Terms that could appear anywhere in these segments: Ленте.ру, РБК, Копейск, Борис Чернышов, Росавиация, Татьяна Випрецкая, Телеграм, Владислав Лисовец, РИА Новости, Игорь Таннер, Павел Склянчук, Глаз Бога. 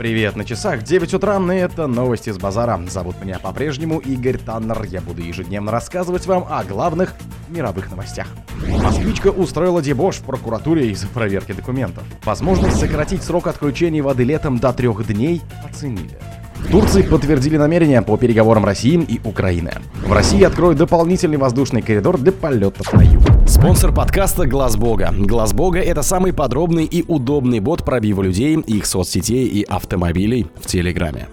Привет, на часах 9 утра, и это новости с базара. Зовут меня по-прежнему Игорь Таннер. Я буду ежедневно рассказывать вам о главных мировых новостях. Москвичка устроила дебош в прокуратуре из-за проверки документов. Возможность сократить срок отключения воды летом до 3 дней оценили. В Турции подтвердили намерения по переговорам России и Украины. В России откроют дополнительный воздушный коридор для полетов на юг. Спонсор подкаста «Глаз Бога». «Глаз Бога» — это самый подробный и удобный бот пробива людей, их соцсетей и автомобилей в Телеграме.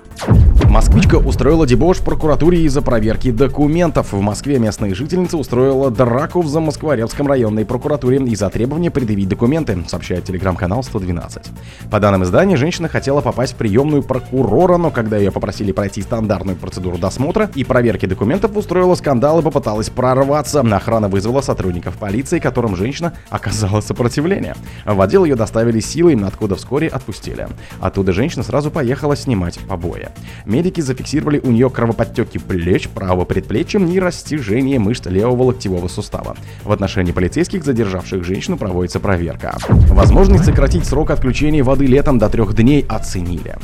Москвичка устроила дебош в прокуратуре из-за проверки документов. В Москве местная жительница устроила драку в Замоскворецком районной прокуратуре из-за требования предъявить документы, сообщает телеграм-канал 112. По данным издания, женщина хотела попасть в приемную прокурора, но когда ее попросили пройти стандартную процедуру досмотра и проверки документов, устроила скандал и попыталась прорваться. Охрана вызвала сотрудников полиции, которым женщина оказала сопротивление. В отдел ее доставили силой, откуда вскоре отпустили. Оттуда женщина сразу поехала снимать побои. Медики зафиксировали у нее кровоподтеки плеч, правого предплечья и растяжение мышц левого локтевого сустава. В отношении полицейских, задержавших женщину, проводится проверка. Возможность сократить срок отключения воды летом до 3 дней оценили.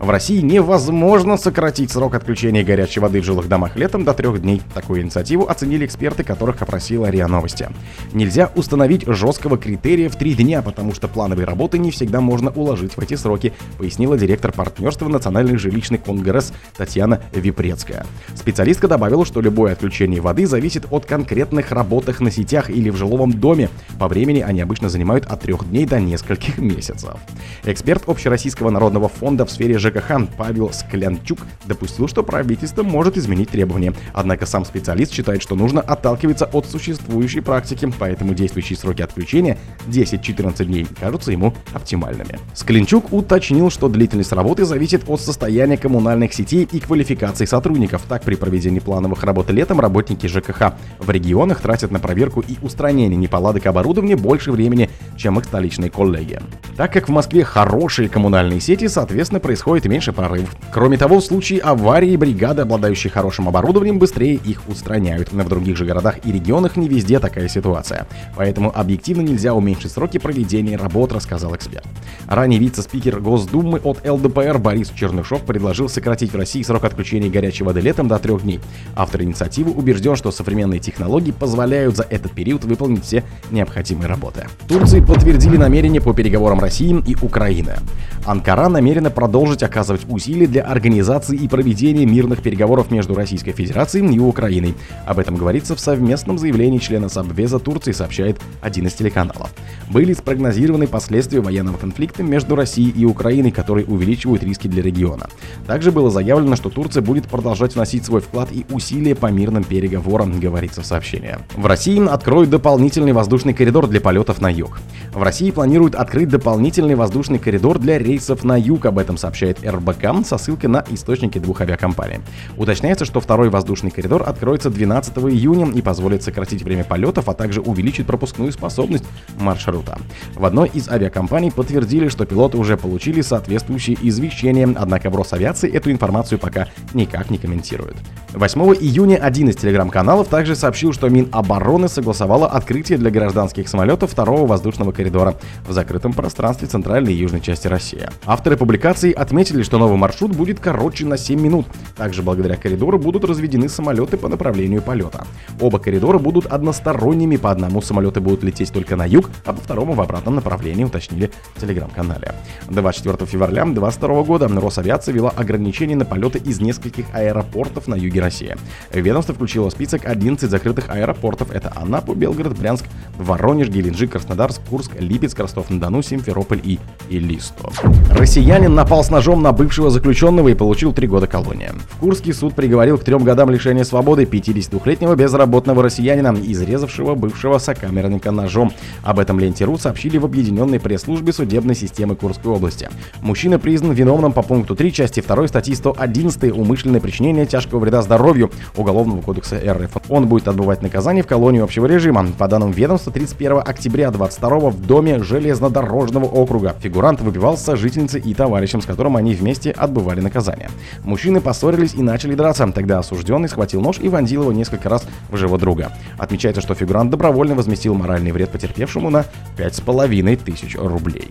В России невозможно сократить срок отключения горячей воды в жилых домах летом до 3 дней. Такую инициативу оценили эксперты, которых опросила РИА Новости. Нельзя установить жесткого критерия в 3 дня, потому что плановые работы не всегда можно уложить в эти сроки, пояснила директор партнерства Национальный жилищный конгресс Татьяна Випрецкая. Специалистка добавила, что любое отключение воды зависит от конкретных работах на сетях или в жилом доме. По времени они обычно занимают от 3 дней до нескольких месяцев. Эксперт Общероссийского народного фонда в сфере ЖКХ Павел Склянчук допустил, что правительство может изменить требования. Однако сам специалист считает, что нужно отталкиваться от существующей практики, поэтому действующие сроки отключения 10-14 дней кажутся ему оптимальными. Склянчук уточнил, что длительность работы зависит от состояния коммунальных сетей и квалификации сотрудников. Так, при проведении плановых работ летом работники ЖКХ в регионах тратят на проверку и устранение неполадок оборудования больше времени, чем их столичные коллеги. Так как в Москве хорошие коммунальные сети, соответственно, происходит меньше прорывов. Кроме того, в случае аварии бригады, обладающие хорошим оборудованием, быстрее их устраняют. Но в других же городах и регионах не везде такая ситуация. Поэтому объективно нельзя уменьшить сроки проведения работ, рассказал эксперт. Ранее вице-спикер Госдумы от ЛДПР Борис Чернышов предложил сократить в России срок отключения горячей воды летом до 3 дней. Автор инициативы убежден, что современные технологии позволяют за этот период выполнить все необходимые работы. В Турции подтвердили намерения по переговорам России и Украины. Анкара намерена продолжить оказывать усилия для организации и проведения мирных переговоров между Российской Федерацией и Украиной. Об этом говорится в совместном заявлении члена Совбеза Турции, сообщает один из телеканалов. Были спрогнозированы последствия военного конфликта между Россией и Украиной, которые увеличивают риски для региона. Также было заявлено, что Турция будет продолжать вносить свой вклад и усилия по мирным переговорам, говорится в сообщении. В России откроют дополнительный воздушный коридор для полетов на юг. В России планируют открыть дополнительный воздушный коридор для рейсов на юг, об этом сообщает РБК со ссылкой на источники 2 авиакомпаний. Уточняется, что второй воздушный коридор откроется 12 июня и позволит сократить время полетов, а также увеличить пропускную способность маршрута. В одной из авиакомпаний подтвердили, что пилоты уже получили соответствующие извещения, однако в Росавиации эту информацию пока никак не комментируют. 8 июня один из телеграм-каналов также сообщил, что Минобороны согласовала открытие для гражданских самолетов второго воздушного коридора в закрытом пространстве центральной и южной части России. Авторы публикации отметили, что новый маршрут будет короче на 7 минут. Также благодаря коридору будут разведены самолеты по направлению полета. Оба коридора будут односторонними, по одному самолеты будут лететь только на юг, а по второму в обратном направлении, уточнили в телеграм-канале. 24 февраля 2022 года Росавиация ввела ограничения на полеты из нескольких аэропортов на юге России. Ведомство включило в список 11 закрытых аэропортов. Это Анапу, Белгород, Брянск, Воронеж, Геленджик, Краснодарск, Курск, Липецк, Ростов-на-Дону, Симферополь и Элисту. Россиянин напал с ножом на бывшего заключенного и получил 3 года колонии. В Курске суд приговорил к 3 годам лишения свободы 52-летнего безработного россиянина, изрезавшего бывшего сокамерника ножом. Об этом Ленте.ру сообщили в объединенной пресс-службе судебной системы Курской области. Мужчина признан виновным по пункту 3 части 2 статьи 111 «Умышленное причинение тяжкого вреда здоровью» Уголовного кодекса РФ. Он будет отбывать наказание в колонии общего режима. По данным ведомства, 31 октября 2022 в доме железнодорожного округа фигурант выбивался с жительницей и товарищем, с которым они они вместе отбывали наказание. Мужчины поссорились и начали драться. Тогда осужденный схватил нож и вонзил его несколько раз в живот друга. Отмечается, что фигурант добровольно возместил моральный вред потерпевшему на 5500 рублей.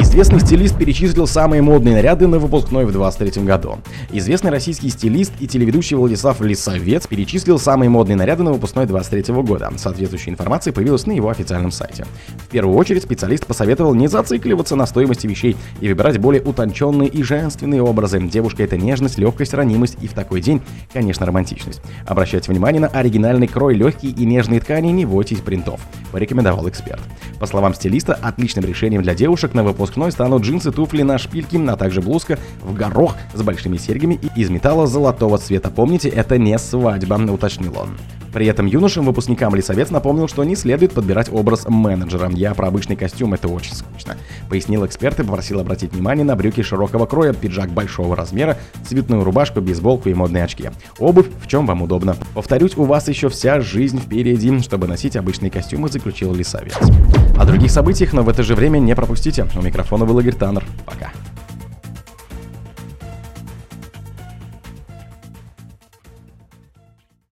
Известный стилист перечислил самые модные наряды на выпускной в 2023 году. Известный российский стилист и телеведущий Владислав Лисовец перечислил самые модные наряды на выпускной 2023 года. Соответствующая информация появилась на его официальном сайте. В первую очередь специалист посоветовал не зацикливаться на стоимости вещей и выбирать более утонченные и женственные образы. Девушка — это нежность, легкость, ранимость и в такой день, конечно, романтичность. Обращайте внимание на оригинальный крой, легкие и нежные ткани, не бойтесь принтов, порекомендовал эксперт. По словам стилиста, отличным решением для девушек на выпускной станут джинсы, туфли на шпильке, а также блузка в горох с большими серьгами и из металла золотого цвета. Помните, это не свадьба, уточнил он. При этом юношам-выпускникам Лисовец напомнил, что не следует подбирать образ менеджера. «Я про обычный костюм, это очень скучно», — пояснил эксперт и попросил обратить внимание на брюки широкого кроя, пиджак большого размера, цветную рубашку, бейсболку и модные очки. Обувь в чем вам удобно. Повторюсь, у вас еще вся жизнь впереди, чтобы носить обычные костюмы, заключил Лисовец. О других событиях, но в это же время не пропустите. У микрофона был Игорь Таннер. Пока.